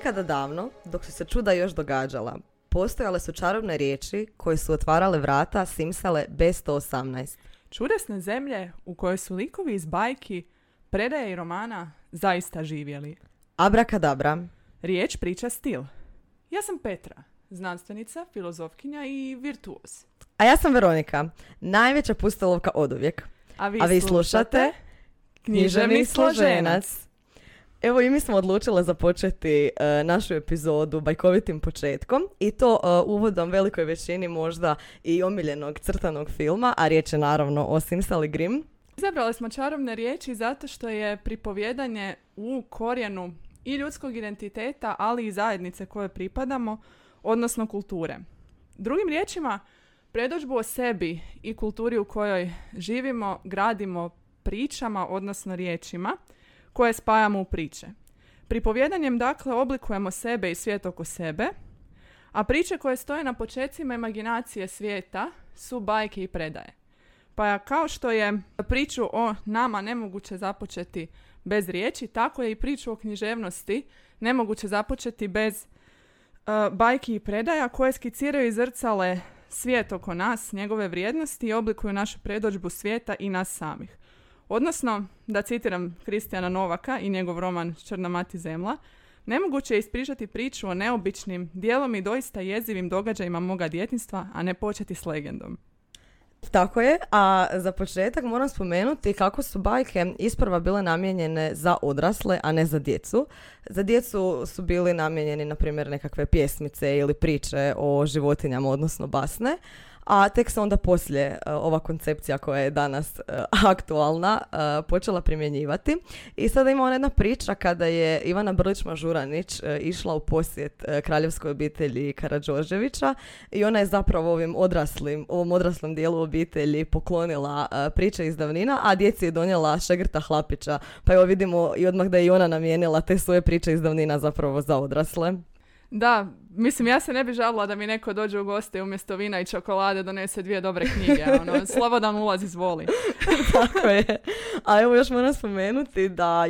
Nekada davno, dok su se čuda još događala, postojale su čarobne riječi koje su otvarale vrata Simsale B118. Čudesne zemlje u kojoj su likovi iz bajki, predaje i romana zaista živjeli. Abrakadabra. Riječ, priča, stil. Ja sam Petra, znanstvenica, filozofkinja i virtuos. A ja sam Veronika, najveća pustolovka oduvijek. A vi slušate Književni složenac. Evo, i mi smo odlučile započeti našu epizodu bajkovitim početkom i to uvodom velikoj većini možda i omiljenog crtanog filma, a riječ je naravno o Sim i Ali Grim. Izabrali smo čarobne riječi zato što je pripovjedanje u korijenu i ljudskog identiteta, ali i zajednice koje pripadamo, odnosno kulture. Drugim riječima, predodžbu o sebi i kulturi u kojoj živimo gradimo pričama, odnosno riječima, koje spajamo u priče. Pripovjedanjem, dakle, oblikujemo sebe i svijet oko sebe, a priče koje stoje na počecima imaginacije svijeta su bajke i predaje. Pa kao što je priču o nama nemoguće započeti bez riječi, tako je i priču o književnosti nemoguće započeti bez bajki i predaja koje skiciraju i zrcale svijet oko nas, njegove vrijednosti i oblikuju našu predodžbu svijeta i nas samih. Odnosno, da citiram Kristijana Novaka i njegov roman Crna mati zemla, nemoguće je ispričati priču o neobičnim, dijelom i doista jezivim događajima moga djetinjstva, a ne početi s legendom. Tako je, a za početak moram spomenuti kako su bajke isprva bile namijenjene za odrasle, a ne za djecu. Za djecu su bili namijenjeni, na primjer, nekakve pjesmice ili priče o životinjama, odnosno basne, a tek se onda poslije ova koncepcija koja je danas aktualna počela primjenjivati. I sada ima ona jedna priča kada je Ivana Brlić-Mažuranić išla u posjet kraljevskoj obitelji Karađorđevića i ona je zapravo ovom odraslom dijelu obitelji poklonila priče iz davnina, a djeci je donijela Šegrta Hlapića. Pa evo vidimo i odmah da je i ona namijenila te svoje priče iz davnina zapravo za odrasle. Da, mislim, ja se ne bi žalila da mi neko dođe u goste i umjesto vina i čokolade donese dvije dobre knjige. Ono, slobodan ulaz, izvoli. Tako je. A evo još moram spomenuti da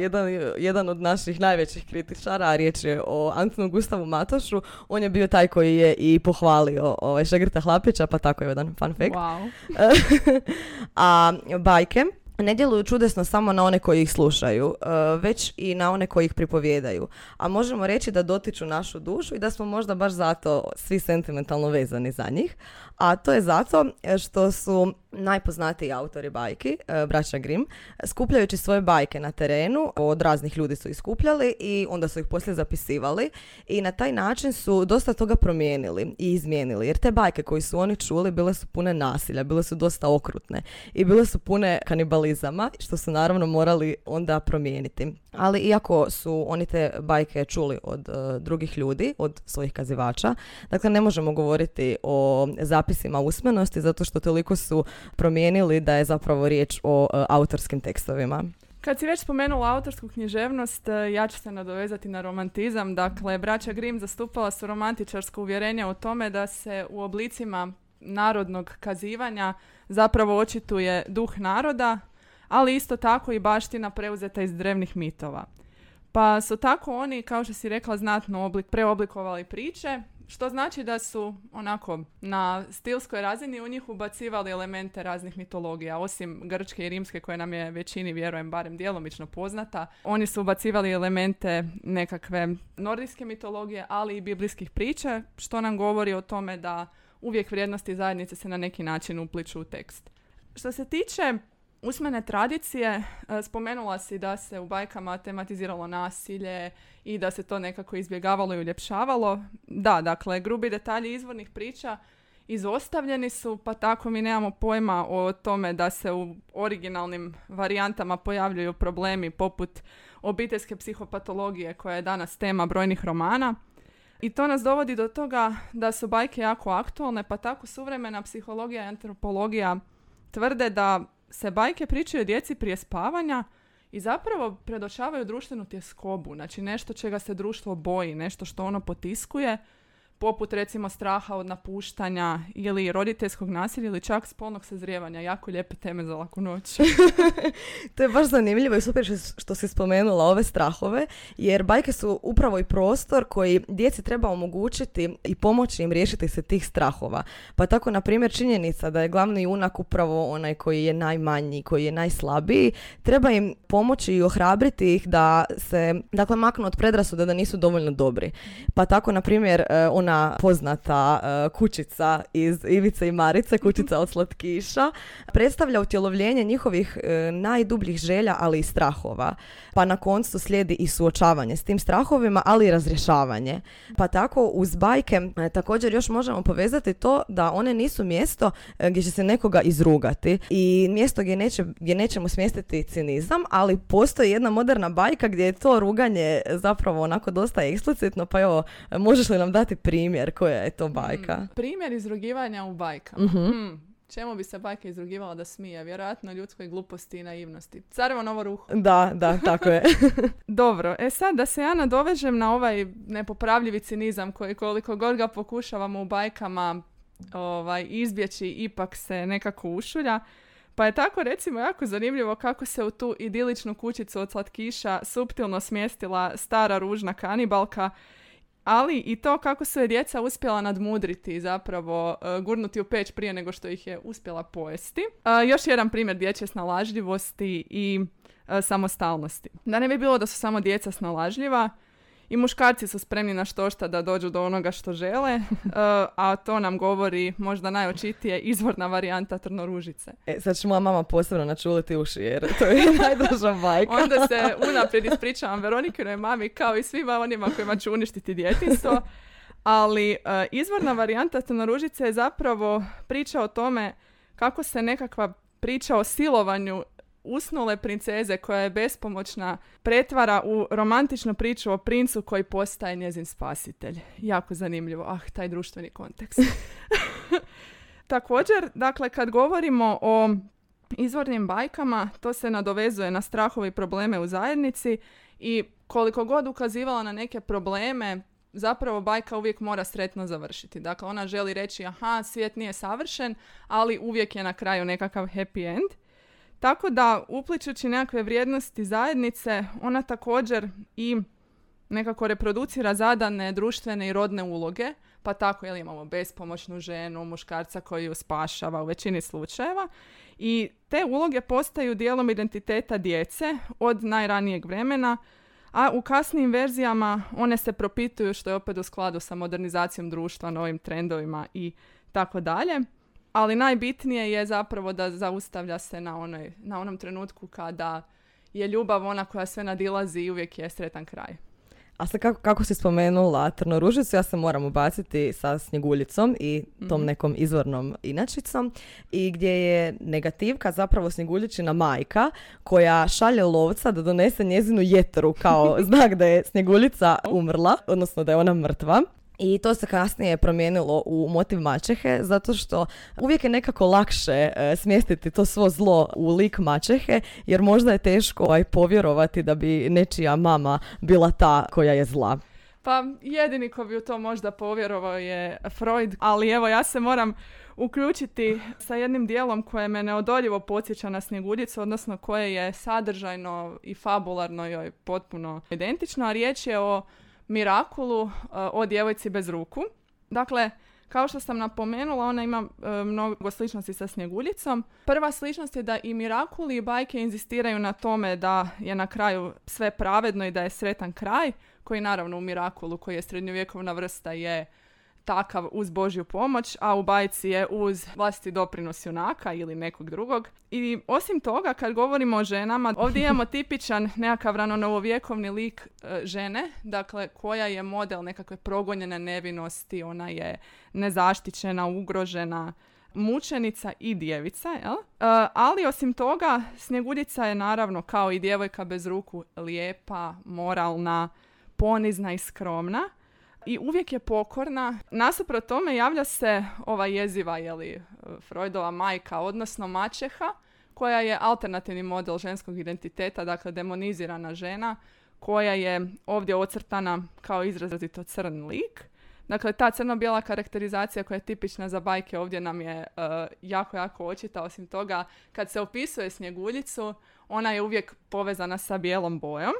jedan od naših najvećih kritičara, a riječ je o Antonu Gustavu Matošu, on je bio taj koji je i pohvalio Šegrta Hlapića, pa tako je jedan fun fact. Wow. A bajke ne djeluju čudesno samo na one koji ih slušaju, već i na one koji ih pripovijedaju. A možemo reći da dotiču našu dušu i da smo možda baš zato svi sentimentalno vezani za njih. A to je zato što su najpoznatiji autori bajki, Braća Grimm, skupljajući svoje bajke na terenu, od raznih ljudi su ih skupljali i onda su ih poslije zapisivali i na taj način su dosta toga promijenili i izmijenili, jer te bajke koje su oni čuli bile su pune nasilja, bile su dosta okrutne i bile su pune kanibalizama, što su naravno morali onda promijeniti. Ali iako su oni te bajke čuli od drugih ljudi, od svojih kazivača, dakle ne možemo govoriti o zapisima usmenosti zato što toliko su promijenili da je zapravo riječ o autorskim tekstovima. Kad si već spomenula autorsku književnost, ja ću se nadovezati na romantizam. Dakle, Braća Grimm zastupala su romantičarsko uvjerenje o tome da se u oblicima narodnog kazivanja zapravo očituje duh naroda, ali isto tako i baština preuzeta iz drevnih mitova. Pa su tako oni, kao što si rekla, znatno preoblikovali priče, što znači da su onako na stilskoj razini u njih ubacivali elemente raznih mitologija. Osim grčke i rimske, koje nam je većini, vjerujem, barem djelomično poznata, oni su ubacivali elemente nekakve nordijske mitologije, ali i biblijskih priča, što nam govori o tome da uvijek vrijednosti zajednice se na neki način upliču u tekst. Što se tiče usmene tradicije, spomenula si da se u bajkama tematiziralo nasilje i da se to nekako izbjegavalo i uljepšavalo. Da, dakle, grubi detalji izvornih priča izostavljeni su, pa tako mi nemamo pojma o tome da se u originalnim varijantama pojavljuju problemi poput obiteljske psihopatologije koja je danas tema brojnih romana. I to nas dovodi do toga da su bajke jako aktualne, pa tako suvremena psihologija i antropologija tvrde da se bajke pričaju djeci prije spavanja i zapravo predočavaju društvenu tjeskobu, znači nešto čega se društvo boji, nešto što ono potiskuje, poput recimo straha od napuštanja ili roditeljskog nasilja ili čak spolnog sazrijevanja. Jako lijepe teme za laku noć. To je baš zanimljivo i super što si spomenula ove strahove, jer bajke su upravo i prostor koji djeci treba omogućiti i pomoći im riješiti se tih strahova. Pa tako, na primjer, činjenica da je glavni junak upravo onaj koji je najmanji, koji je najslabiji, treba im pomoći i ohrabriti ih da se, dakle, maknu od predrasuda da nisu dovoljno dobri. Pa tako, na primjer, ona poznata kućica iz Ivice i Marice, kućica od slatkiša, predstavlja utjelovljenje njihovih najdubljih želja, ali i strahova. Pa na koncu slijedi i suočavanje s tim strahovima, ali i razrješavanje. Pa tako, uz bajke također još možemo povezati to da one nisu mjesto gdje će se nekoga izrugati i mjesto gdje nećemo smjestiti cinizam, ali postoji jedna moderna bajka gdje je to ruganje zapravo onako dosta eksplicitno, pa evo, možeš li nam dati primjer koja je to bajka? Primjer izrugivanja u bajkama. Čemu bi se bajka izrugivala da smije? Vjerojatno ljudskoj gluposti i naivnosti. Carevo novo ruho. Da, tako je. Dobro, sad da se ja nadovežem na ovaj nepopravljivi cinizam koji, koliko god ga pokušavamo u bajkama izbjeći, ipak se nekako ušulja. Pa je tako recimo jako zanimljivo kako se u tu idiličnu kućicu od slatkiša suptilno smjestila stara ružna kanibalka, ali i to kako su je djeca uspjela nadmudriti, zapravo gurnuti u peć prije nego što ih je uspjela pojesti. Još jedan primjer dječje snalažljivosti i samostalnosti. Da ne bi bilo da su samo djeca snalažljiva, i muškarci su spremni na štošta da dođu do onoga što žele, a to nam govori možda najočitije izvorna varijanta Trnoružice. Sad ću moja mama posebno načuliti uši, jer to je najdraža bajka. Onda se unaprijed ispričavam Veronikinoj mami kao i svima onima kojima ću uništiti djetinjstvo, ali izvorna varijanta Trnoružice je zapravo priča o tome kako se nekakva priča o silovanju usnule princeze koja je bespomoćna pretvara u romantičnu priču o princu koji postaje njezin spasitelj. Jako zanimljivo. Taj društveni kontekst. Također, dakle, kad govorimo o izvornim bajkama, to se nadovezuje na strahove i probleme u zajednici i koliko god ukazivala na neke probleme, zapravo bajka uvijek mora sretno završiti. Dakle, ona želi reći, svijet nije savršen, ali uvijek je na kraju nekakav happy end. Tako da, upličući nekakve vrijednosti zajednice, ona također i nekako reproducira zadane društvene i rodne uloge, pa tako imamo bespomoćnu ženu, muškarca koji ju spašava u većini slučajeva, i te uloge postaju dijelom identiteta djece od najranijeg vremena, a u kasnijim verzijama one se propituju, što je opet u skladu sa modernizacijom društva, novim trendovima i tako dalje. Ali najbitnije je zapravo da zaustavlja se na onom trenutku kada je ljubav ona koja sve nadilazi i uvijek je sretan kraj. A sad kako si spomenula Trnoružicu, ja se moram ubaciti sa Snjeguljicom i tom nekom izvornom inačicom, i gdje je negativka zapravo Snjeguljičina majka koja šalje lovca da donese njezinu jetru kao znak da je Snjeguljica umrla, odnosno da je ona mrtva. I to se kasnije promijenilo u motiv maćehe, zato što uvijek je nekako lakše smjestiti to svo zlo u lik maćehe, jer možda je teško povjerovati da bi nečija mama bila ta koja je zla. Pa jedini ko bi u to možda povjerovao je Freud, ali evo ja se moram uključiti sa jednim dijelom koje me neodoljivo podsjeća na Snjeguljicu, odnosno koje je sadržajno i fabularno joj potpuno identično, a riječ je o Mirakulu o djevojci bez ruku. Dakle, kao što sam napomenula, ona ima mnogo sličnosti sa Snjeguljicom. Prva sličnost je da i Mirakuli i bajke inzistiraju na tome da je na kraju sve pravedno i da je sretan kraj, koji naravno u Mirakulu, koji je srednjovjekovna vrsta, je takav uz Božju pomoć, a u bajci je uz vlastiti doprinos junaka ili nekog drugog. I osim toga, kad govorimo o ženama, ovdje imamo tipičan nekakav ranonovovjekovni lik žene, dakle, koja je model nekakve progonjene nevinosti, ona je nezaštićena, ugrožena, mučenica i djevica, jel? Ali osim toga, Snjeguljica je naravno, kao i djevojka bez ruku, lijepa, moralna, ponizna i skromna. I uvijek je pokorna. Nasuprot tome javlja se ova jeziva, Freudova majka, odnosno maćeha, koja je alternativni model ženskog identiteta, dakle demonizirana žena, koja je ovdje ocrtana kao izrazito crn lik. Dakle, ta crno-bijela karakterizacija koja je tipična za bajke ovdje nam je jako, jako očita. Osim toga, kad se opisuje Snjeguljicu, ona je uvijek povezana sa bijelom bojom.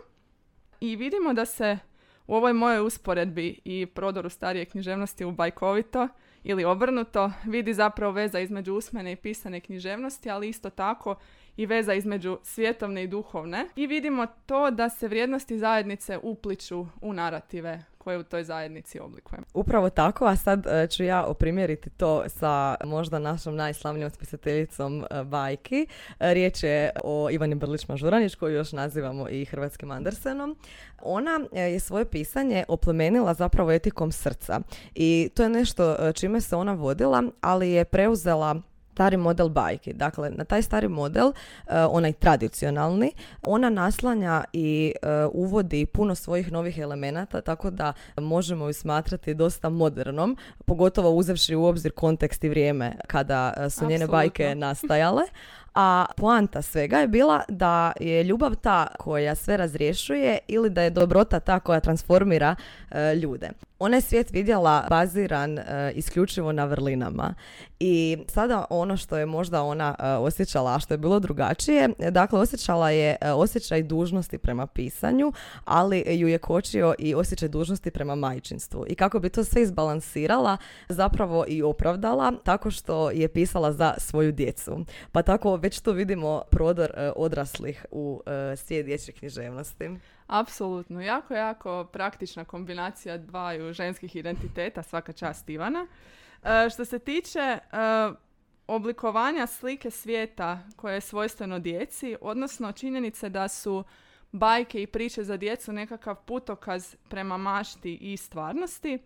I vidimo da se u ovoj mojoj usporedbi i prodoru starije književnosti u bajkovito ili obrnuto vidi zapravo veza između usmene i pisane književnosti, ali isto tako i veza između svjetovne i duhovne. I vidimo to da se vrijednosti zajednice upliču u narative koje u toj zajednici oblikujemo. Upravo tako, a sad ću ja oprimjeriti to sa možda našom najslavnijom spisateljicom bajki. Riječ je o Ivani Brlić-Mažuranić, koju još nazivamo i hrvatskim Andersenom. Ona je svoje pisanje oplemenila zapravo etikom srca i to je nešto čime se ona vodila, ali je preuzela stari model bajki. Dakle, na taj stari model, onaj tradicionalni, ona naslanja i uvodi puno svojih novih elemenata, tako da možemo ju smatrati dosta modernom, pogotovo uzevši u obzir kontekst i vrijeme kada su Absolutno. Njene bajke nastajale. A poanta svega je bila da je ljubav ta koja sve razrješuje ili da je dobrota ta koja transformira ljude. Ona je svijet vidjela baziran isključivo na vrlinama i sada ono što je možda ona osjećala, a što je bilo drugačije, dakle osjećala je osjećaj dužnosti prema pisanju, ali ju je kočio i osjećaj dužnosti prema majčinstvu. I kako bi to sve izbalansirala, zapravo i opravdala tako što je pisala za svoju djecu. Pa tako već tu vidimo prodor odraslih u svijet dječje književnosti. Apsolutno, jako, jako praktična kombinacija dvaju ženskih identiteta, svaka čast Ivana. Što se tiče oblikovanja slike svijeta koje je svojstveno djeci, odnosno činjenice da su bajke i priče za djecu nekakav putokaz prema mašti i stvarnosti,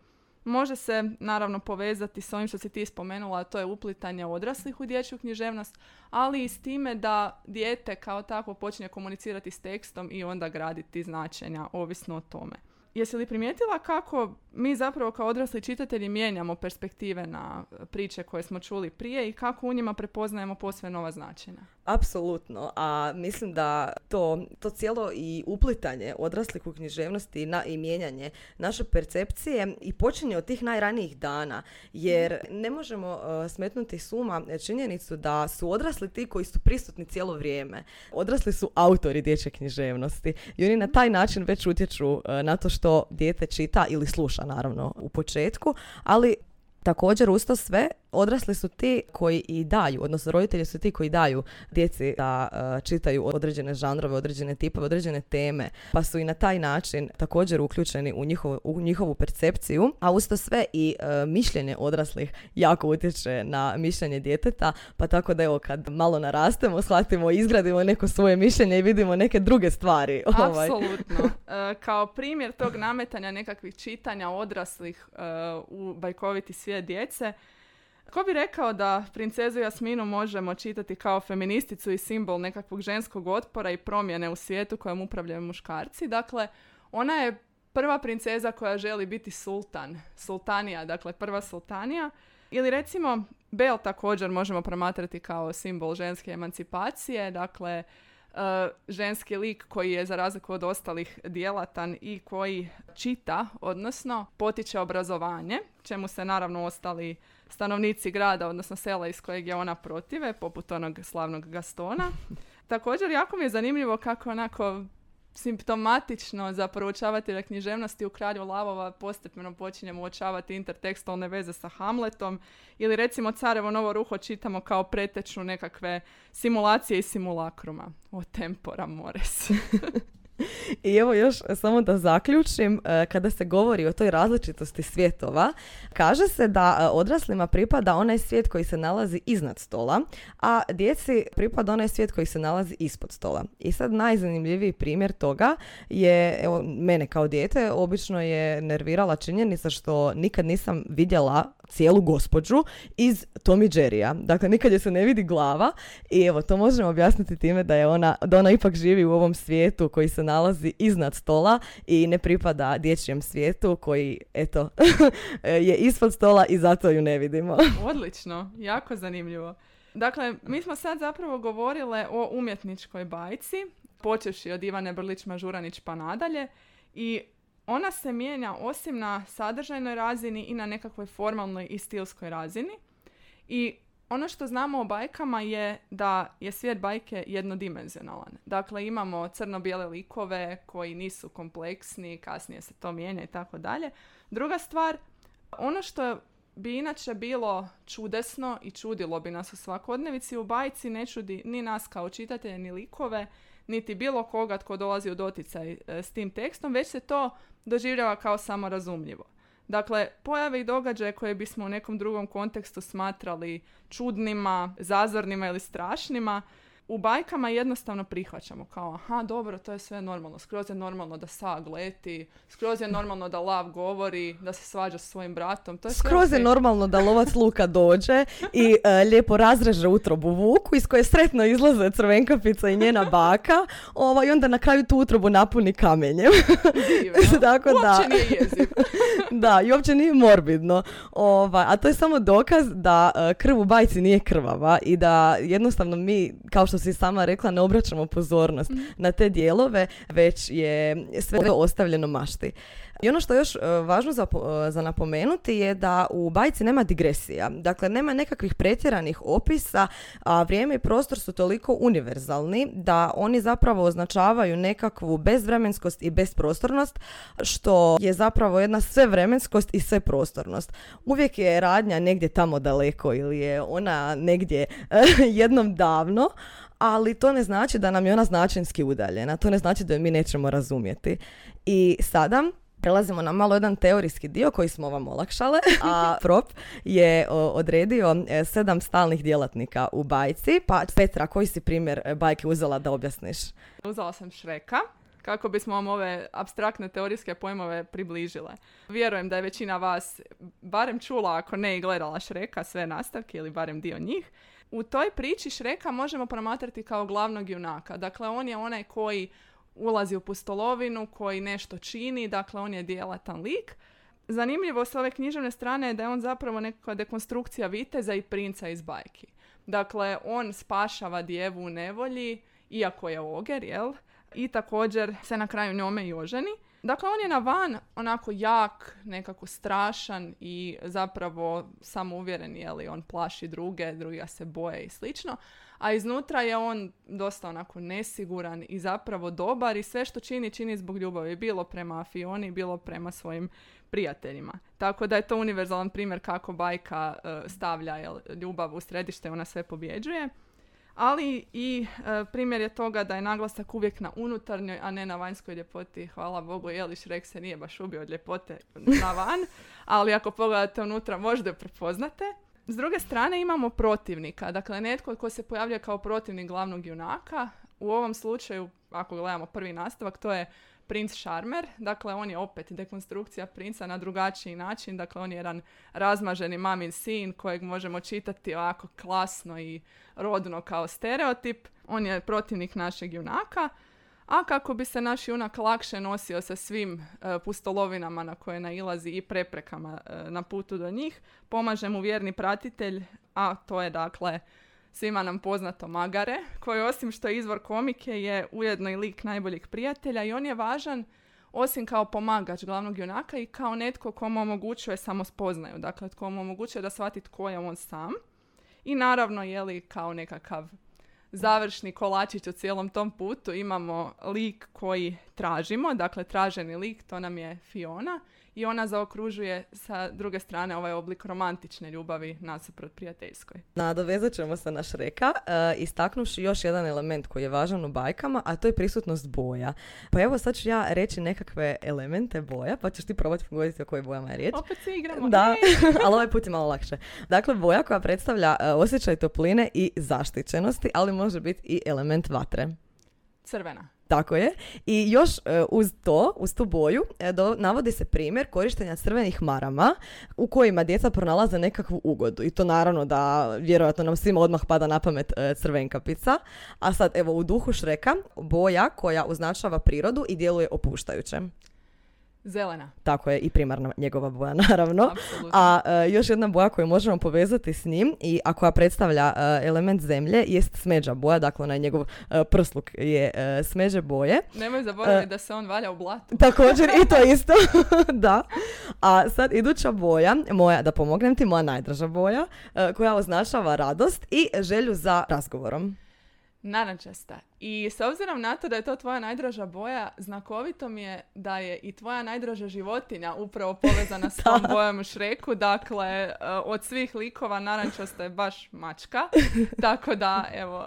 može se naravno povezati s ovim što si ti spomenula, a to je uplitanje odraslih u dječju književnost, ali i s time da dijete kao tako počinje komunicirati s tekstom i onda graditi značenja, ovisno o tome. Jesi li primijetila kako mi zapravo kao odrasli čitatelji mijenjamo perspektive na priče koje smo čuli prije i kako u njima prepoznajemo posve nova značenja? Apsolutno, a mislim da to cijelo i uplitanje odraslih u književnosti i mijenjanje naše percepcije i počinje od tih najranijih dana, jer ne možemo smetnuti s uma činjenicu da su odrasli ti koji su prisutni cijelo vrijeme. Odrasli su autori dječje književnosti i oni na taj način već utječu na to što dijete čita ili sluša, naravno, u početku, ali također uz to sve odrasli su ti koji i daju, odnosno roditelji su ti koji daju djeci da čitaju određene žanrove, određene tipove, određene teme, pa su i na taj način također uključeni u njihovu percepciju, a uz to sve i mišljenje odraslih jako utječe na mišljenje djeteta, pa tako da evo kad malo narastemo, shvatimo, izgradimo neko svoje mišljenje i vidimo neke druge stvari. Apsolutno. Kao primjer tog nametanja nekakvih čitanja odraslih u bajkoviti svijet djece, ko bi rekao da princezu Jasminu možemo čitati kao feministicu i simbol nekakvog ženskog otpora i promjene u svijetu kojem upravljaju muškarci? Dakle, ona je prva princeza koja želi biti sultanija, dakle prva sultanija. Ili recimo, Belle također možemo promatrati kao simbol ženske emancipacije, dakle ženski lik koji je za razliku od ostalih djelatan i koji čita, odnosno potiče obrazovanje, čemu se naravno ostali stanovnici grada, odnosno sela iz kojeg je ona protive, poput onog slavnog Gastona. Također, jako mi je zanimljivo kako onako simptomatično za proučavatelja književnosti u Kralju lavova postepeno počinjemo uočavati intertekstualne veze sa Hamletom ili recimo Carevo novo ruho čitamo kao pretečnu nekakve simulacije i simulakruma. O tempora mores. I evo još samo da zaključim, kada se govori o toj različitosti svjetova, kaže se da odraslima pripada onaj svijet koji se nalazi iznad stola, a djeci pripada onaj svijet koji se nalazi ispod stola. I sad najzanimljiviji primjer toga je, evo, mene kao dijete obično je nervirala činjenica što nikad nisam vidjela cijelu gospođu iz Tom i Jerryja. Dakle, nikad je se ne vidi glava i evo, to možemo objasniti time da ona ipak živi u ovom svijetu koji se nalazi iznad stola i ne pripada dječjem svijetu koji, eto, je ispod stola i zato ju ne vidimo. Odlično, jako zanimljivo. Dakle, mi smo sad zapravo govorile o umjetničkoj bajci, počevši od Ivane Brlić-Mažuranić pa nadalje i ona se mijenja osim na sadržajnoj razini i na nekakvoj formalnoj i stilskoj razini. I ono što znamo o bajkama je da je svijet bajke jednodimenzionalan. Dakle, imamo crno-bijele likove koji nisu kompleksni, kasnije se to mijenja i tako dalje. Druga stvar, ono što bi inače bilo čudesno i čudilo bi nas u svakodnevici, u bajci ne čudi ni nas kao čitatelje, ni likove, niti bilo koga tko dolazi u doticaj s tim tekstom, već se to doživljava kao samorazumljivo. Dakle, pojave i događaje koje bismo u nekom drugom kontekstu smatrali čudnima, zazornima ili strašnima, u bajkama jednostavno prihvaćamo kao, aha, dobro, to je sve normalno, skroz je normalno da sag leti, skroz je normalno da lav govori, da se svađa sa svojim bratom. To je skroz je normalno da lovac luka dođe i lijepo razreže utrobu vuku iz koje sretno izlaze Crvenkapica i njena baka, i onda na kraju tu utrobu napuni kamenjem. Divno, dakle, uopće nije jeziv. Da, i uopće nije morbidno. A to je samo dokaz da krv u bajci nije krvava i da jednostavno mi, kao što si sama rekla, ne obraćamo pozornost na te dijelove, već je sve ostavljeno mašti. I ono što je još važno za napomenuti je da u bajci nema digresija. Dakle, nema nekakvih pretjeranih opisa, a vrijeme i prostor su toliko univerzalni da oni zapravo označavaju nekakvu bezvremenskost i bezprostornost, što je zapravo jedna svevremenskost i sveprostornost. Uvijek je radnja negdje tamo daleko ili je ona negdje jednom davno, ali to ne znači da nam je ona značinski udaljena. To ne znači da je mi nećemo razumjeti. I sada prelazimo na malo jedan teorijski dio koji smo vam olakšale, a Prop je odredio 7 stalnih djelatnika u bajci. Pa Petra, koji si primjer bajke uzela da objasniš? Uzela sam Šreka kako bismo vam ove apstraktne teorijske pojmove približile. Vjerujem da je većina vas barem čula, ako ne i gledala Šreka, sve nastavke ili barem dio njih. U toj priči Šreka možemo promatrati kao glavnog junaka. Dakle, on je onaj koji ulazi u pustolovinu, koji nešto čini, dakle on je djelatan lik. Zanimljivo sa ove književne strane je da je on zapravo nekakva dekonstrukcija viteza i princa iz bajki. Dakle, on spašava djevu u nevolji, iako je oger, jel? I također se na kraju njome i oženi. Dakle, on je na van onako jak, nekako strašan i zapravo samouvjeren, je li, on plaši druge, drugi ga se boje i slično. A iznutra je on dosta onako nesiguran i zapravo dobar i sve što čini, čini zbog ljubavi, bilo prema Fioni, bilo prema svojim prijateljima. Tako da je to univerzalan primjer kako bajka stavlja, jel, ljubav u središte, ona sve pobjeđuje. Ali i primjer je toga da je naglasak uvijek na unutarnjoj, a ne na vanjskoj ljepoti. Hvala Bogu, jeli Šrek se nije baš ubio od ljepote na van, ali ako pogledate unutra možda je prepoznate. S druge strane imamo protivnika, dakle netko tko se pojavlja kao protivnik glavnog junaka. U ovom slučaju, ako gledamo prvi nastavak, to je Prince Charmer. Dakle, on je opet dekonstrukcija princa na drugačiji način. Dakle, on je jedan razmaženi mamin sin kojeg možemo čitati ovako klasno i rodno kao stereotip. On je protivnik našeg junaka. A kako bi se naš junak lakše nosio sa svim pustolovinama na koje nailazi i preprekama na putu do njih, pomaže mu vjerni pratitelj, a to je dakle svima nam poznato Magare, koji osim što je izvor komike je ujedno i lik najboljih prijatelja i on je važan osim kao pomagač glavnog junaka i kao netko komu omogućuje samospoznaju, dakle komu omogućuje da shvati tko je on sam i naravno je li kao nekakav završni kolačić u cijelom tom putu imamo lik koji tražimo, dakle traženi lik, to nam je Fiona i ona zaokružuje sa druge strane ovaj oblik romantične ljubavi nasuprot prijateljskoj. Nadovezat ćemo se na Šreka istaknuši još jedan element koji je važan u bajkama, a to je prisutnost boja. Pa evo sad ću ja reći nekakve elemente boja, pa ćeš ti probati pogoditi o kojim bojama je riječ. Opet se igramo. Da, ali ovaj put je malo lakše. Dakle, boja koja predstavlja osjećaj topline i zaštićenosti, ali može biti i element vatre. Crvena. Tako je. I još uz tu boju navodi se primjer korištenja crvenih marama u kojima djeca pronalaze nekakvu ugodu. I to naravno da vjerojatno nam svima odmah pada na pamet Crvenkapica. A sad evo u duhu Šreka boja koja označava prirodu i djeluje opuštajuće. Zelena. Tako je, i primarna njegova boja, naravno. Absolutno. A još jedna boja koju možemo povezati s njim i a koja predstavlja element zemlje jest smeđa boja, dakle onaj njegov prsluk je smeđe boje. Nemoj zaboraviti da se on valja u blatu. Također, i to isto, da. A sad iduća boja, moja, da pomognem ti, moja najdraža boja, koja označava radost i želju za razgovorom. Narančasta. I s obzirom na to da je to tvoja najdraža boja, znakovito mi je da je i tvoja najdraža životinja upravo povezana s tom bojom u Shreku. Dakle, od svih likova narančasta je baš mačka. Tako da, evo...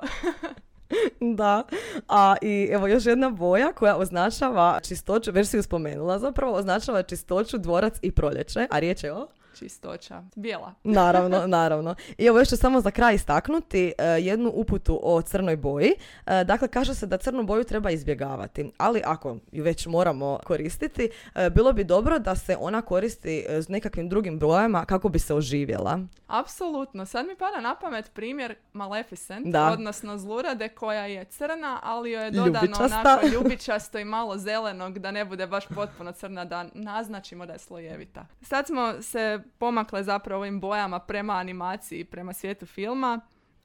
Da, a i evo još jedna boja koja označava čistoću, već si ju spomenula zapravo, označava čistoću, dvorac i proljeće, a riječ je o? Čistoća. Bijela. Naravno, naravno. I evo još ću samo za kraj istaknuti jednu uputu o crnoj boji. Dakle, kaže se da crnu boju treba izbjegavati, ali ako ju već moramo koristiti, bilo bi dobro da se ona koristi s nekakvim drugim brojama kako bi se oživjela. Apsolutno. Sad mi pada na pamet primjer Maleficent, da, odnosno zlurade koja je crna, ali joj je dodano ljubičasta, onako ljubičasto i malo zelenog, da ne bude baš potpuno crna, da naznačimo da je slojevita. Sad smo se pomakle zapravo ovim bojama prema animaciji, prema svijetu filma,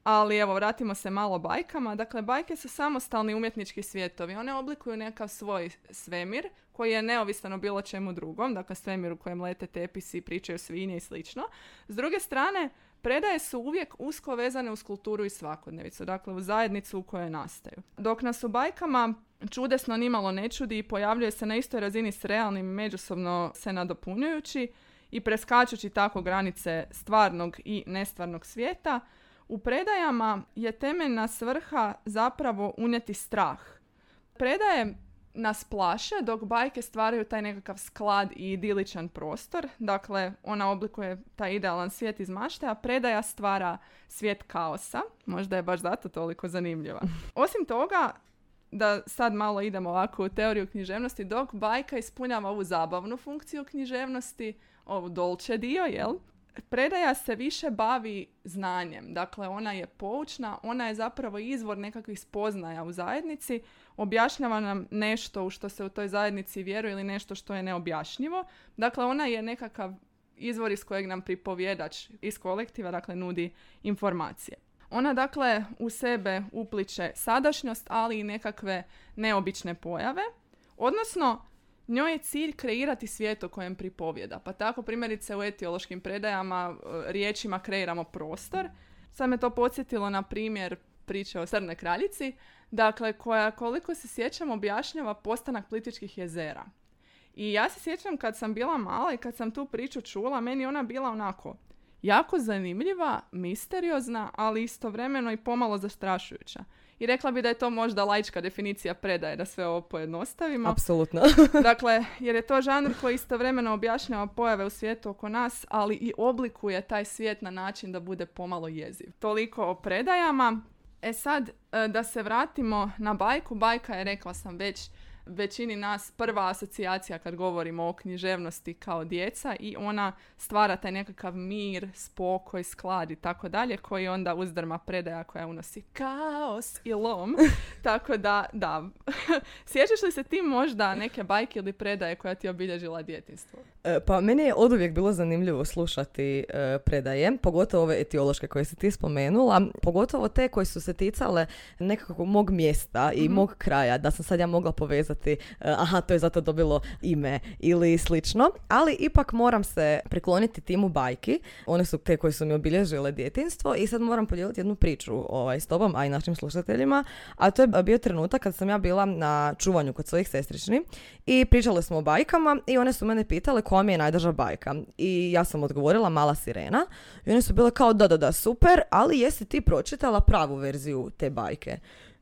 ali evo, vratimo se malo bajkama. Dakle, bajke su samostalni umjetnički svjetovi. One oblikuju nekakav svoj svemir koji je neovisan o bilo čemu drugom, dakle svemir u kojem lete tepisi, pričaju svinje i slično. S druge strane, predaje su uvijek usko vezane uz kulturu i svakodnevicu, dakle u zajednicu u kojoj nastaju. Dok nas u bajkama čudesno nimalo ne čudi i pojavljuje se na istoj razini s realnim, međusobno se nadopunjujući i preskačući tako granice stvarnog i nestvarnog svijeta, u predajama je temeljna svrha zapravo unijeti strah. Predaje nas plaše, dok bajke stvaraju taj nekakav sklad i idiličan prostor. Dakle, ona oblikuje taj idealan svijet iz mašte, a predaja stvara svijet kaosa. Možda je baš zato toliko zanimljiva. Osim toga, da sad malo idemo ovako u teoriju književnosti, dok bajka ispunjava ovu zabavnu funkciju književnosti, ovu dolče dio, jel? Predaja se više bavi znanjem. Dakle, ona je poučna, ona je zapravo izvor nekakvih spoznaja u zajednici, objašnjava nam nešto u što se u toj zajednici vjeruje ili nešto što je neobjašnjivo. Dakle, ona je nekakav izvor iz kojeg nam pripovjedač iz kolektiva, dakle, nudi informacije. Ona, dakle, u sebe upliče sadašnjost, ali i nekakve neobične pojave, odnosno njoj je cilj kreirati svijet o kojem pripovjeda. Pa tako, primjerice, u etiološkim predajama riječima kreiramo prostor. Sad me to podsjetilo na primjer priče o Crnoj kraljici, dakle, koja, koliko se sjećam, objašnjava postanak Plitvičkih jezera. I ja se sjećam kad sam bila mala i kad sam tu priču čula, meni ona bila onako jako zanimljiva, misteriozna, ali istovremeno i pomalo zastrašujuća. I rekla bi da je to možda laička definicija predaje, da sve ovo pojednostavimo. Apsolutno. Dakle, jer je to žanr koji istovremeno objašnjava pojave u svijetu oko nas, ali i oblikuje taj svijet na način da bude pomalo jeziv. Toliko o predajama. E sad, da se vratimo na bajku. Bajka je, rekla sam već, većini nas prva asocijacija kad govorimo o književnosti kao djeca, i ona stvara taj nekakav mir, spokoj, sklad i tako dalje, koji onda uzdrma predaja koja unosi kaos i lom. Tako da, da. Sjećaš li se ti možda neke bajke ili predaje koja ti obilježila djetinjstvo? Pa meni je oduvijek bilo zanimljivo slušati predaje, pogotovo ove etiološke koje si ti spomenula, pogotovo te koje su se ticale nekako mog mjesta i mog kraja, da sam sad ja mogla povezati aha, to je zato dobilo ime ili slično, ali ipak moram se prikloniti timu bajki. One su te koje su mi obilježile djetinjstvo i sad moram podijeliti jednu priču s tobom, a i našim slušateljima, a to je bio trenutak kad sam ja bila na čuvanju kod svojih sestrični i pričale smo o bajkama i one su mene pitale koja mi je najdraža bajka i ja sam odgovorila Mala sirena i one su bile kao da, super, ali jesi ti pročitala pravu verziju te bajke?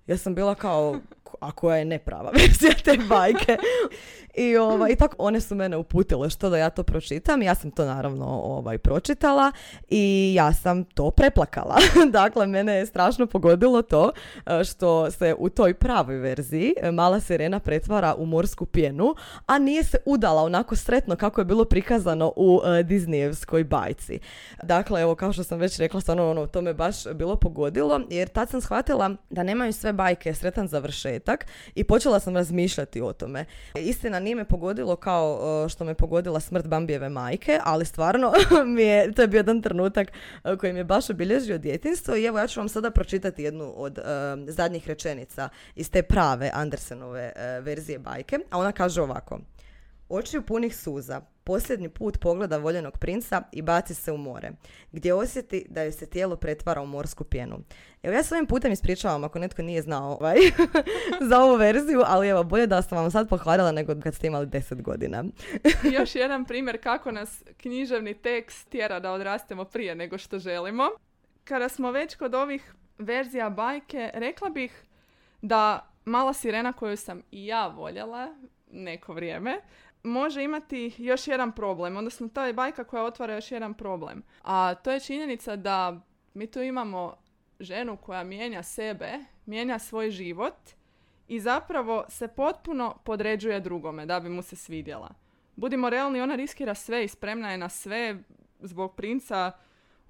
Ja sam bila kao, a koja je neprava verzija te bajke? I tako one su mene uputile što da ja to pročitam. Ja sam to naravno pročitala i ja sam to preplakala. Dakle, mene je strašno pogodilo to što se u toj pravoj verziji Mala sirena pretvara u morsku pjenu, a nije se udala onako sretno kako je bilo prikazano u Disneyevskoj bajci. Dakle, evo, kao što sam već rekla, stvarno to me baš bilo pogodilo, jer tad sam shvatila da nemaju sve bajke sretan završetak, početak i počela sam razmišljati o tome. Istina, nije me pogodilo kao što me pogodila smrt Bambijeve majke, ali stvarno to je bio jedan trenutak koji mi je baš obilježio djetinjstvo. I evo, ja ću vam sada pročitati jednu od zadnjih rečenica iz te prave Andersenove verzije bajke, a ona kaže ovako. Očiju punih suza, posljednji put pogleda voljenog princa i baci se u more, gdje osjeti da joj se tijelo pretvara u morsku pjenu. Evo, ja se ovim putem ispričavam ako netko nije znao za ovu verziju, ali evo, bolje da sam vam sad pohvalila nego kad ste imali 10 godina. Još jedan primjer kako nas književni tekst tjera da odrastemo prije nego što želimo. Kada smo već kod ovih verzija bajke, rekla bih da Mala sirena, koju sam i ja voljela neko vrijeme, može imati još jedan problem, odnosno to je bajka koja otvara još jedan problem. A to je činjenica da mi tu imamo ženu koja mijenja sebe, mijenja svoj život i zapravo se potpuno podređuje drugome da bi mu se svidjela. Budimo realni, ona riskira sve i spremna je na sve zbog princa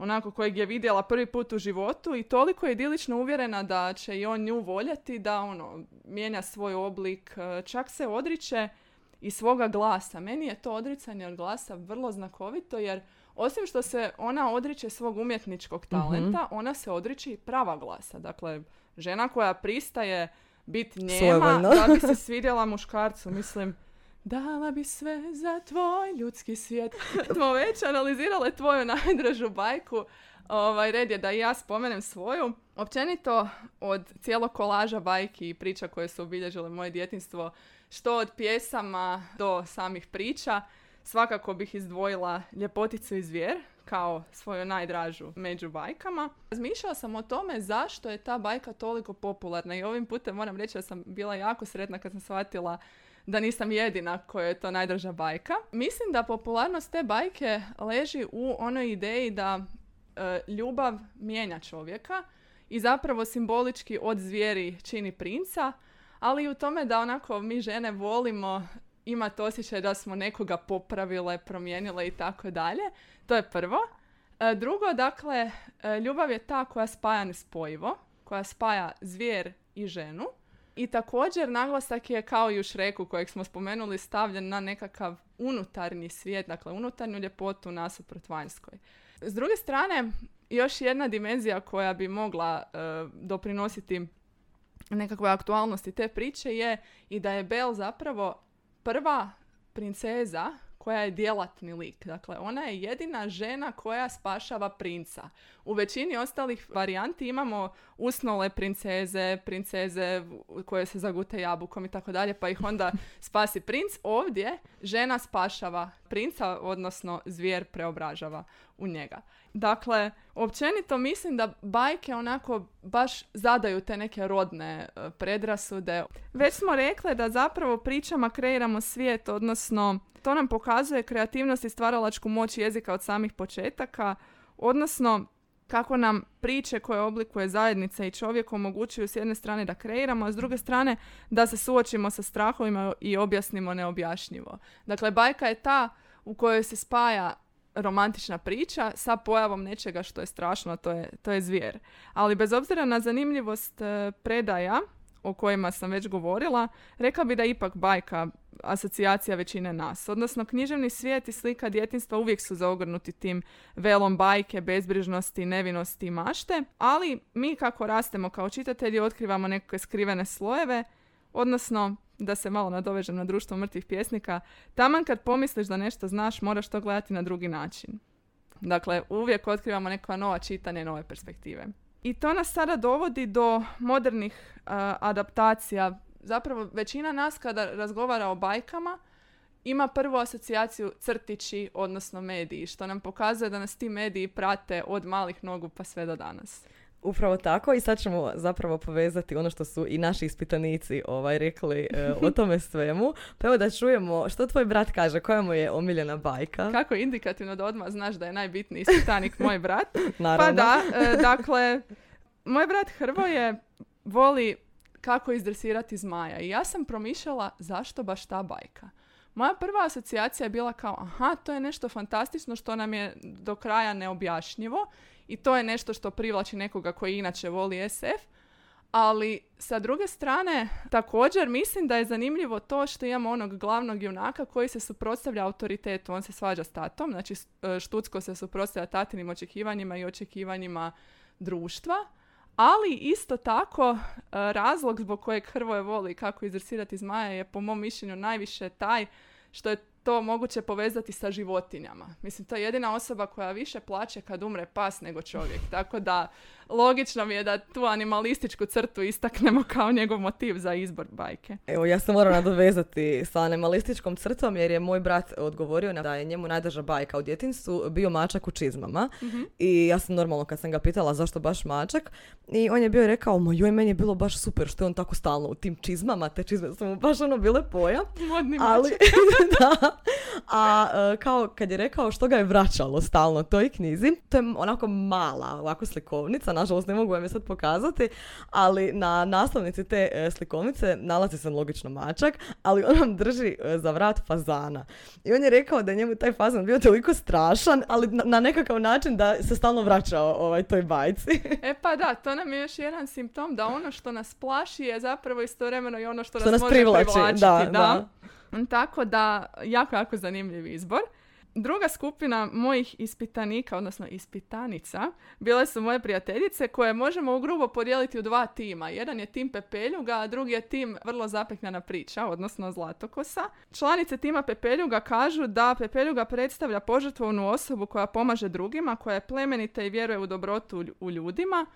onako kojeg je vidjela prvi put u životu i toliko je idilično uvjerena da će i on nju voljeti, da ono mijenja svoj oblik, čak se odriče i svoga glasa. Meni je to odricanje od glasa vrlo znakovito, jer osim što se ona odriče svog umjetničkog talenta, ona se odriče i prava glasa. Dakle, žena koja pristaje biti njema da bi se svidjela muškarcu, mislim, dala bi sve za tvoj ljudski svijet. Smo već analizirale tvoju najdražu bajku. Red je da i ja spomenem svoju. Općenito, od cijelog kolaža bajki i priča koje su obilježile moje djetinjstvo, što od pjesama do samih priča, svakako bih izdvojila Ljepoticu i zvijer kao svoju najdražu među bajkama. Razmišljala sam o tome zašto je ta bajka toliko popularna i ovim putem moram reći da sam bila jako sretna kad sam shvatila da nisam jedina koja je to najdraža bajka. Mislim da popularnost te bajke leži u onoj ideji da ljubav mijenja čovjeka i zapravo simbolički od zvijeri čini princa, ali i u tome da onako mi žene volimo imati osjećaj da smo nekoga popravile, promijenile i tako dalje. To je prvo. Drugo, dakle, ljubav je ta koja spaja nespojivo, koja spaja zvijer i ženu. I također naglasak je, kao i u Shreku kojeg smo spomenuli, stavljen na nekakav unutarnji svijet, dakle unutarnju ljepotu nasuprot vanjskoj. S druge strane, još jedna dimenzija koja bi mogla doprinositi nekakve aktualnosti te priče je i da je Belle zapravo prva princeza koja je djelatni lik. Dakle, ona je jedina žena koja spašava princa. U većini ostalih varijanti imamo usnule princeze, princeze koje se zagute jabukom i tako dalje, pa ih onda spasi princ. Ovdje žena spašava princa, odnosno zvijer preobražava u njega. Dakle, općenito mislim da bajke onako baš zadaju te neke rodne predrasude. Već smo rekle da zapravo pričama kreiramo svijet, odnosno to nam pokazuje kreativnost i stvaralačku moć jezika od samih početaka, odnosno kako nam priče koje oblikuje zajednica i čovjek omogućuju s jedne strane da kreiramo, a s druge strane da se suočimo sa strahovima i objasnimo neobjašnjivo. Dakle, bajka je ta u kojoj se spaja romantična priča sa pojavom nečega što je strašno, to je zvijer. Ali bez obzira na zanimljivost predaja o kojima sam već govorila, rekla bi da ipak bajka asocijacija većine nas. Odnosno, književni svijet i slika djetinjstva uvijek su zaogrnuti tim velom bajke, bezbrižnosti, nevinosti i mašte, ali mi kako rastemo kao čitatelji otkrivamo nekakve skrivene slojeve, odnosno, da se malo nadovežem na društvo mrtvih pjesnika, taman kad pomisliš da nešto znaš, moraš to gledati na drugi način. Dakle, uvijek otkrivamo neka nova čitanja i nove perspektive. I to nas sada dovodi do modernih adaptacija. Zapravo, većina nas kada razgovara o bajkama ima prvu asocijaciju crtići, odnosno mediji, što nam pokazuje da nas ti mediji prate od malih nogu pa sve do danas. Upravo tako, i sad ćemo zapravo povezati ono što su i naši ispitanici rekli o tome svemu. Pa evo da čujemo što tvoj brat kaže, koja mu je omiljena bajka. Kako indikativno da odmah znaš da je najbitniji ispitanik moj brat. Naravno. Pa da, dakle, moj brat Hrvoje voli Kako izdresirati zmaja i ja sam promišljala zašto baš ta bajka. Moja prva asocijacija je bila kao, to je nešto fantastično što nam je do kraja neobjašnjivo i to je nešto što privlači nekoga koji inače voli SF, Ali sa druge strane, također mislim da je zanimljivo to što imamo onog glavnog junaka koji se suprotstavlja autoritetu. On se svađa s tatom, znači Štucko se suprotstavlja tatinim očekivanjima i očekivanjima društva. Ali isto tako, razlog zbog kojeg Hrvoje voli Kako izdresirati zmaja je po mom mišljenju najviše taj što je to moguće povezati sa životinjama. Mislim, to je jedina osoba koja više plače kad umre pas nego čovjek. Tako da, logično mi je da tu animalističku crtu istaknemo kao njegov motiv za izbor bajke. Evo, ja se moram nadovezati sa animalističkom crtom jer je moj brat odgovorio da je njemu najdraža bajka u djetinjstvu bio Mačak u čizmama. Mm-hmm. I ja sam normalno kad sam ga pitala zašto baš mačak, i on je bio rekao, joj, meni je bilo baš super što je on tako stalno u tim čizmama, te čizme su mu baš ono bile pojam. Modni ali, da. A kao kad je rekao što ga je vraćalo stalno toj knjizi, to je onako mala ovako slikovnica, nažalost ne mogu vam je sad pokazati, ali na naslovnici te slikovnice nalazi se logično mačak, ali on nam drži za vrat fazana. I on je rekao da je njemu taj fazan bio toliko strašan, ali na nekakav način da se stalno vraćao toj bajci. E pa da, to nam je još jedan simptom da ono što nas plaši je zapravo istovremeno i ono što nas može privlačiti. Da. Tako da, jako, jako zanimljiv izbor. Druga skupina mojih ispitanika, odnosno ispitanica, bile su moje prijateljice koje možemo ugrubo podijeliti u dva tima. Jedan je tim Pepeljuga, a drugi je tim Vrlo zapetljena priča, odnosno Zlatokosa. Članice tima Pepeljuga kažu da Pepeljuga predstavlja požrtvovnu osobu koja pomaže drugima, koja je plemenita i vjeruje u dobrotu u ljudima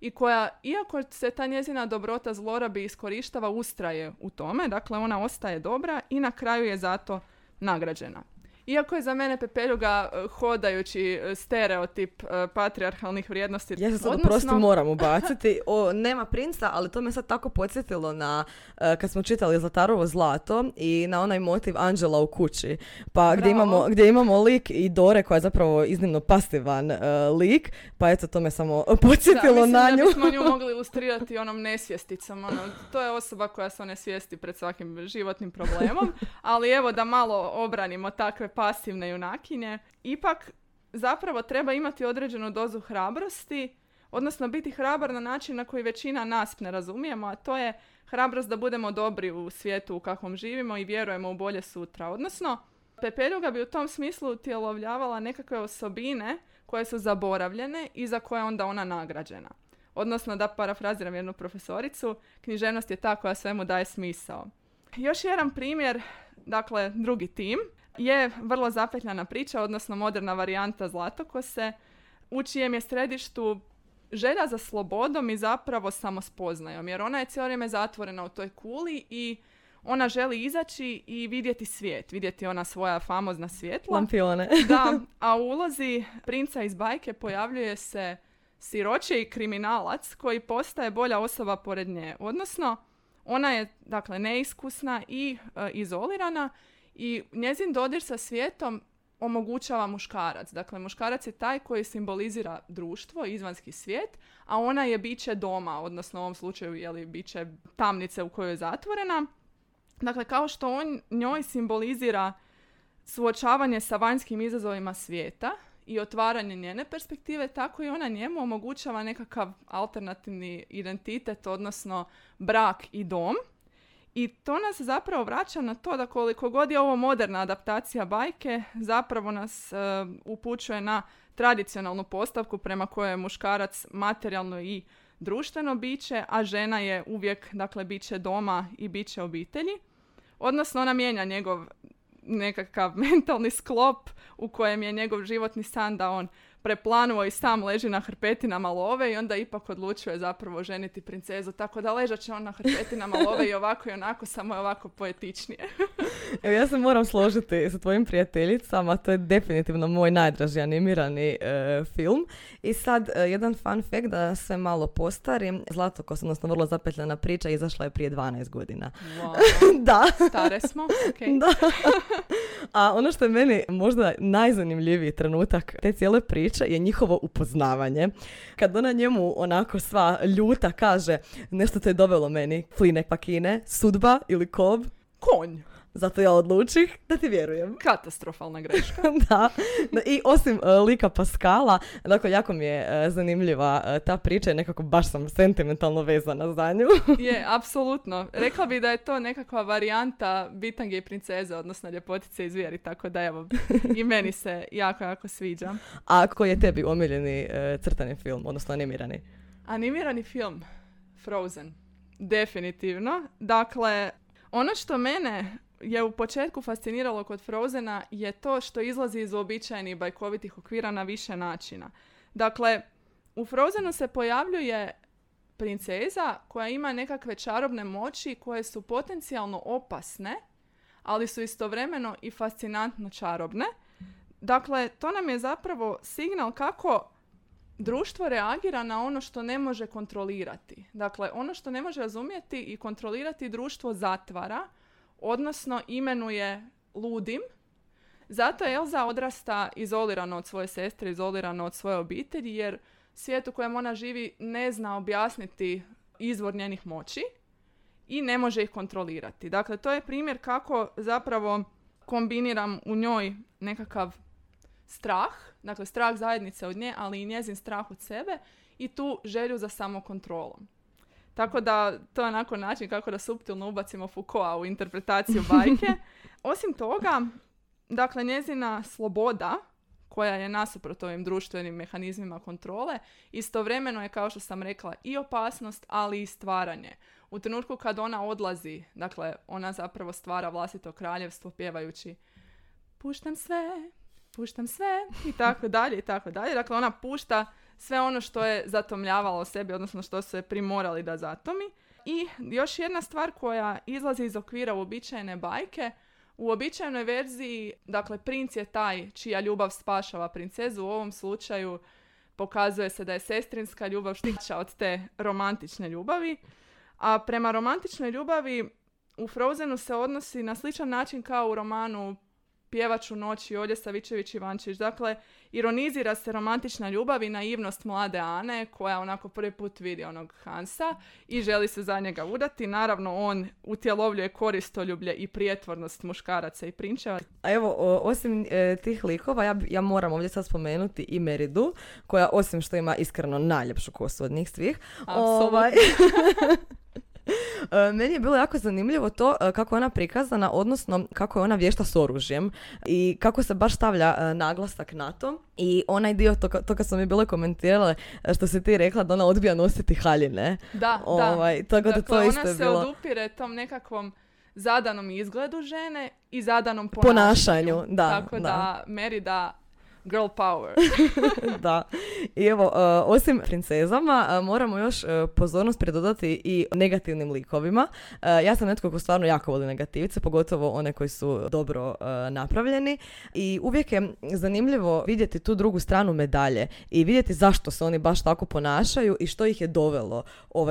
i koja, iako se ta njezina dobrota zlorabi i iskorištava, ustraje u tome. Dakle, ona ostaje dobra i na kraju je zato nagrađena. Iako je za mene Pepeljuga hodajući stereotip patrijarhalnih vrijednosti. Ja se sad prosto moram ubaciti. Nema princa, ali to me sad tako podsjetilo na kad smo čitali Zlatarovo zlato i na onaj motiv Anđela u kući. Pa gdje imamo lik i Dore koja je zapravo iznimno pasivan lik. Pa eto, to me samo podsjetilo na nju. Da bismo nju mogli ilustrirati onom nesvjesticom. To je osoba koja se onesvijesti pred svakim životnim problemom. Ali evo da malo obranimo takve pasivne junakinje. Ipak zapravo treba imati određenu dozu hrabrosti, odnosno biti hrabar na način na koji većina nas ne razumijemo, a to je hrabrost da budemo dobri u svijetu u kakvom živimo i vjerujemo u bolje sutra. Odnosno, Pepeljuga bi u tom smislu utjelovljavala nekakve osobine koje su zaboravljene i za koje onda ona nagrađena. Odnosno, da parafraziram jednu profesoricu, književnost je ta koja svemu daje smisao. Još jedan primjer, dakle drugi tim, je Vrlo zapetljana priča, odnosno moderna varijanta Zlatokose, u čijem je središtu želja za slobodom i zapravo samospoznajom. Jer ona je cijelo vrijeme zatvorena u toj kuli i ona želi izaći i vidjeti svijet. Vidjeti ona svoja famozna svjetla. Lampione. Da, a u ulozi princa iz bajke pojavljuje se siročiji kriminalac koji postaje bolja osoba pored nje. Odnosno, ona je dakle neiskusna i izolirana. I njezin dodir sa svijetom omogućava muškarac. Dakle, muškarac je taj koji simbolizira društvo, izvanski svijet, a ona je biće doma, odnosno u ovom slučaju biće tamnice u kojoj je zatvorena. Dakle, kao što on njoj simbolizira suočavanje sa vanjskim izazovima svijeta i otvaranje njene perspektive, tako i ona njemu omogućava nekakav alternativni identitet, odnosno brak i dom. I to nas zapravo vraća na to da koliko god je ovo moderna adaptacija bajke, zapravo nas upućuje na tradicionalnu postavku prema kojoj je muškarac materijalno i društveno biće, a žena je uvijek, dakle, biće doma i biće obitelji. Odnosno, ona mijenja njegov nekakav mentalni sklop u kojem je njegov životni san da on preplanuo i sam leži na hrpetinama love i onda ipak odlučuje zapravo ženiti princezu, tako da ležat će on na hrpetinama love i ovako i onako, samo je ovako poetičnije. Evo, ja se moram složiti sa tvojim prijateljicama, to je definitivno moj najdraži animirani film. I sad jedan fun fact da se malo postarim, Zlatokos, odnosno Vrlo zapetljena priča, izašla je prije 12 godina. Wow. Da. Stare smo, okay. Da. A ono što je meni možda najzanimljiviji trenutak te cijele priče je njihovo upoznavanje. Kad ona njemu onako sva ljuta kaže, nešto te je dovelo meni, fline, pakine, sudba ili kob? Konj. Zato ja odlučih da ti vjerujem. Katastrofalna greška. Da. I osim lika Pascala, dakle, jako mi je zanimljiva ta priča i nekako baš sam sentimentalno vezana za nju. Je, apsolutno. Rekla bi da je to nekakva varijanta Bitange i princeze, odnosno Ljepotice i zvijeri, tako da evo, i meni se jako, jako sviđa. A koji je tebi omiljeni crtani film, odnosno animirani? Animirani film? Frozen. Definitivno. Dakle, ono što mene je u početku fasciniralo kod Frozena je to što izlazi iz uobičajenih bajkovitih okvira na više načina. Dakle, u Frozenu se pojavljuje princeza koja ima nekakve čarobne moći koje su potencijalno opasne, ali su istovremeno i fascinantno čarobne. Dakle, to nam je zapravo signal kako društvo reagira na ono što ne može kontrolirati. Dakle, ono što ne može razumjeti i kontrolirati društvo zatvara, odnosno imenuje ludim. Zato Elza odrasta izolirano od svoje sestre, izolirano od svoje obitelji, jer svijet u kojem ona živi ne zna objasniti izvor njenih moći i ne može ih kontrolirati. Dakle, to je primjer kako zapravo kombiniram u njoj nekakav strah, dakle strah zajednice od nje, ali i njezin strah od sebe i tu želju za samokontrolom. Tako da to je onako način kako da suptilno ubacimo Foucaulta u interpretaciju bajke. Osim toga, dakle, njezina sloboda, koja je nasuprot ovim društvenim mehanizmima kontrole, istovremeno je, kao što sam rekla, i opasnost, ali i stvaranje. U trenutku kad ona odlazi, dakle, ona zapravo stvara vlastito kraljevstvo pjevajući puštam sve i tako dalje i tako dalje. Dakle, ona pušta sve ono što je zatomljavalo o sebi, odnosno što su je primorali da zatomi. I još jedna stvar koja izlazi iz okvira uobičajene bajke. U uobičajenoj verziji, dakle, princ je taj čija ljubav spašava princezu. U ovom slučaju pokazuje se da je sestrinska ljubav štića od te romantične ljubavi. A prema romantičnoj ljubavi u Frozenu se odnosi na sličan način kao u romanu Pjevač u noći, Olje Savičević Ivančić. Dakle, ironizira se romantična ljubav i naivnost mlade Ane, koja onako prvi put vidi onog Hansa i želi se za njega udati. Naravno, on utjelovljuje koristoljublje i prijetvornost muškaraca i prinčeva. A evo, osim tih likova, ja moram ovdje sad spomenuti i Meridu, koja osim što ima iskreno najljepšu kosu od njih svih. Apsolutno. Meni je bilo jako zanimljivo to kako je ona prikazana, odnosno kako je ona vješta s oružjem i kako se baš stavlja naglasak na to. I onaj dio, to kad su mi bile komentirale, što si ti rekla da ona odbija nositi haljine. Da, da. Tako da, dakle, to isto je bilo. Ona se odupire tom nekakvom zadanom izgledu žene i zadanom ponašanju. Da, tako da Merida... Girl power. Da. I evo, osim princezama, moramo još pozornost pridodati i negativnim likovima. Ja sam netko ko stvarno jako voli negativice, pogotovo one koji su dobro napravljeni. I uvijek je zanimljivo vidjeti tu drugu stranu medalje i vidjeti zašto se oni baš tako ponašaju i što ih je dovelo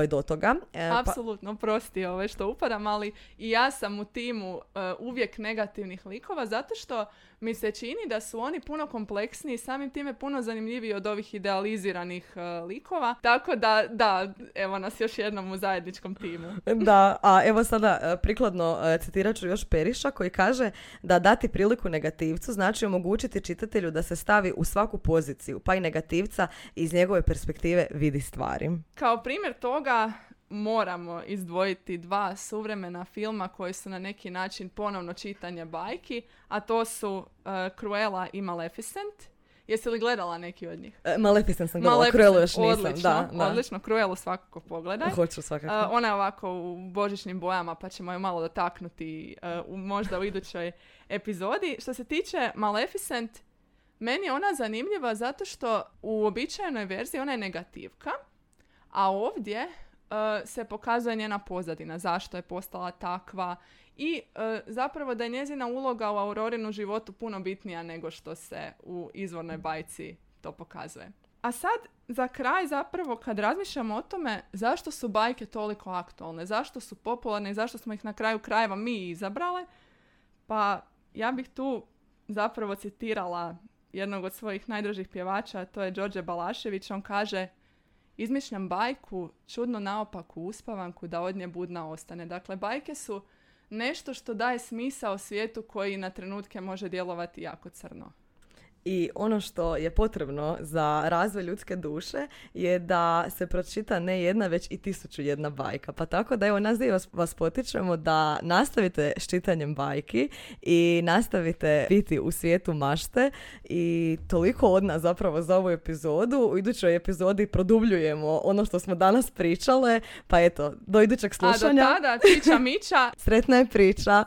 do toga. Apsolutno, prosti što upadam, ali i ja sam u timu uvijek negativnih likova, zato što mi se čini da su oni puno kompleksniji i samim time puno zanimljiviji od ovih idealiziranih likova. Tako da, evo nas još jednom u zajedničkom timu. Da, a evo sada prikladno citirat ću još Periša, koji kaže da dati priliku negativcu znači omogućiti čitatelju da se stavi u svaku poziciju, pa i negativca iz njegove perspektive vidi stvari. Kao primjer toga moramo izdvojiti dva suvremena filma koji su na neki način ponovno čitanje bajki, a to su Cruella i Maleficent. Jesi li gledala neki od njih? Maleficent sam gledala, Cruellu još nisam. Odlično, Cruellu svakako pogledaj. Hoću svakako. Ona je ovako u božićnim bojama, pa ćemo ju malo dotaknuti možda u idućoj epizodi. Što se tiče Maleficent, meni je ona zanimljiva zato što u običajnoj verziji ona je negativka, a ovdje se pokazuje njena pozadina, zašto je postala takva i zapravo da je njezina uloga u Aurorinu životu puno bitnija nego što se u izvornoj bajci to pokazuje. A sad za kraj zapravo kad razmišljamo o tome zašto su bajke toliko aktualne, zašto su popularne i zašto smo ih na kraju krajeva mi izabrale, pa ja bih tu zapravo citirala jednog od svojih najdražih pjevača, to je Đorđe Balašević, on kaže: "Izmišljam bajku, čudno naopaku uspavanku, da od nje budna ostane." Dakle, bajke su nešto što daje smisao svijetu koji na trenutke može djelovati jako crno. I ono što je potrebno za razvoj ljudske duše je da se pročita ne jedna, već i 1001 bajka. Pa tako da evo nas dvije vas potičemo da nastavite s čitanjem bajki i nastavite biti u svijetu mašte. I toliko od nas zapravo za ovu epizodu. U idućoj epizodi produbljujemo ono što smo danas pričale. Pa eto, do idućeg slušanja. A do tada, tiča miča. Sretna je priča.